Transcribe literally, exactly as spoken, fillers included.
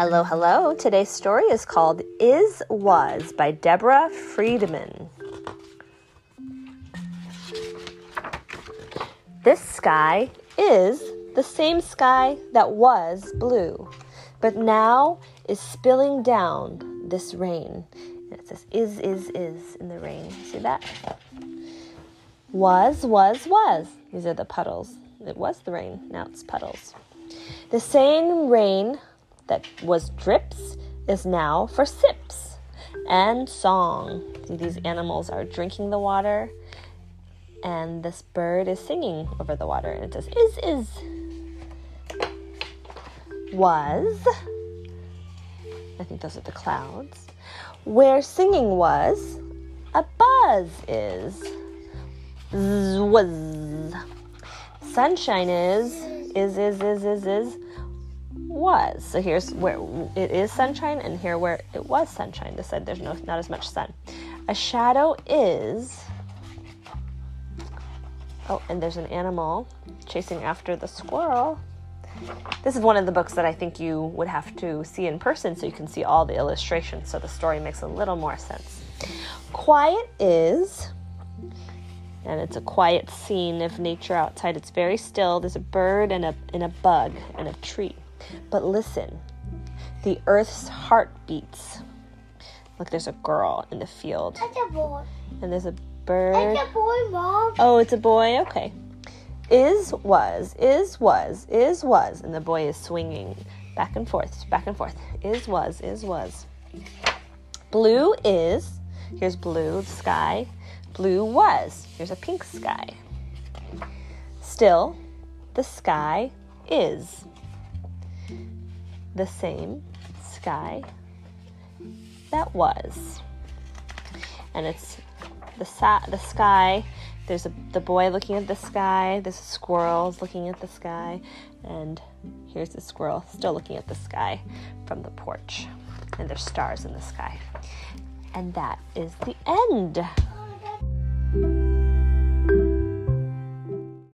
Hello, hello. Today's story is called Is Was by Deborah Friedman. This sky is the same sky that was blue, but now is spilling down this rain. And it says is, is, is in the rain. See that? Was, was, was. These are the puddles. It was the rain. Now it's puddles. The same rain that was drips is now for sips and song. See, these animals are drinking the water, and this bird is singing over the water, and it says, is, is. Was, I think those are the clouds, where singing was, a buzz is, z was. Sunshine is, is, is, is, is, is, was. So here's where it is sunshine, and here where it was sunshine. This side, there's no, not as much sun. A shadow is... Oh, and there's an animal chasing after the squirrel. This is one of the books that I think you would have to see in person so you can see all the illustrations, so the story makes a little more sense. Quiet is, and it's a quiet scene of nature outside. It's very still. There's a bird and a, and a bug and a tree. But listen, the earth's heart beats. Look, there's a girl in the field. It's a boy. And there's a bird. It's a boy, Mom. Oh, it's a boy? Okay. Is, was, is, was, is, was. And the boy is swinging back and forth, back and forth. Is, was, is, was. Blue is. Here's blue, the sky. Blue was. Here's a pink sky. Still, the sky is. The same sky that was, and it's the sa- the sky. There's a, the boy looking at the sky. There's squirrels looking at the sky, and here's the squirrel still looking at the sky from the porch. And there's stars in the sky, and that is the end.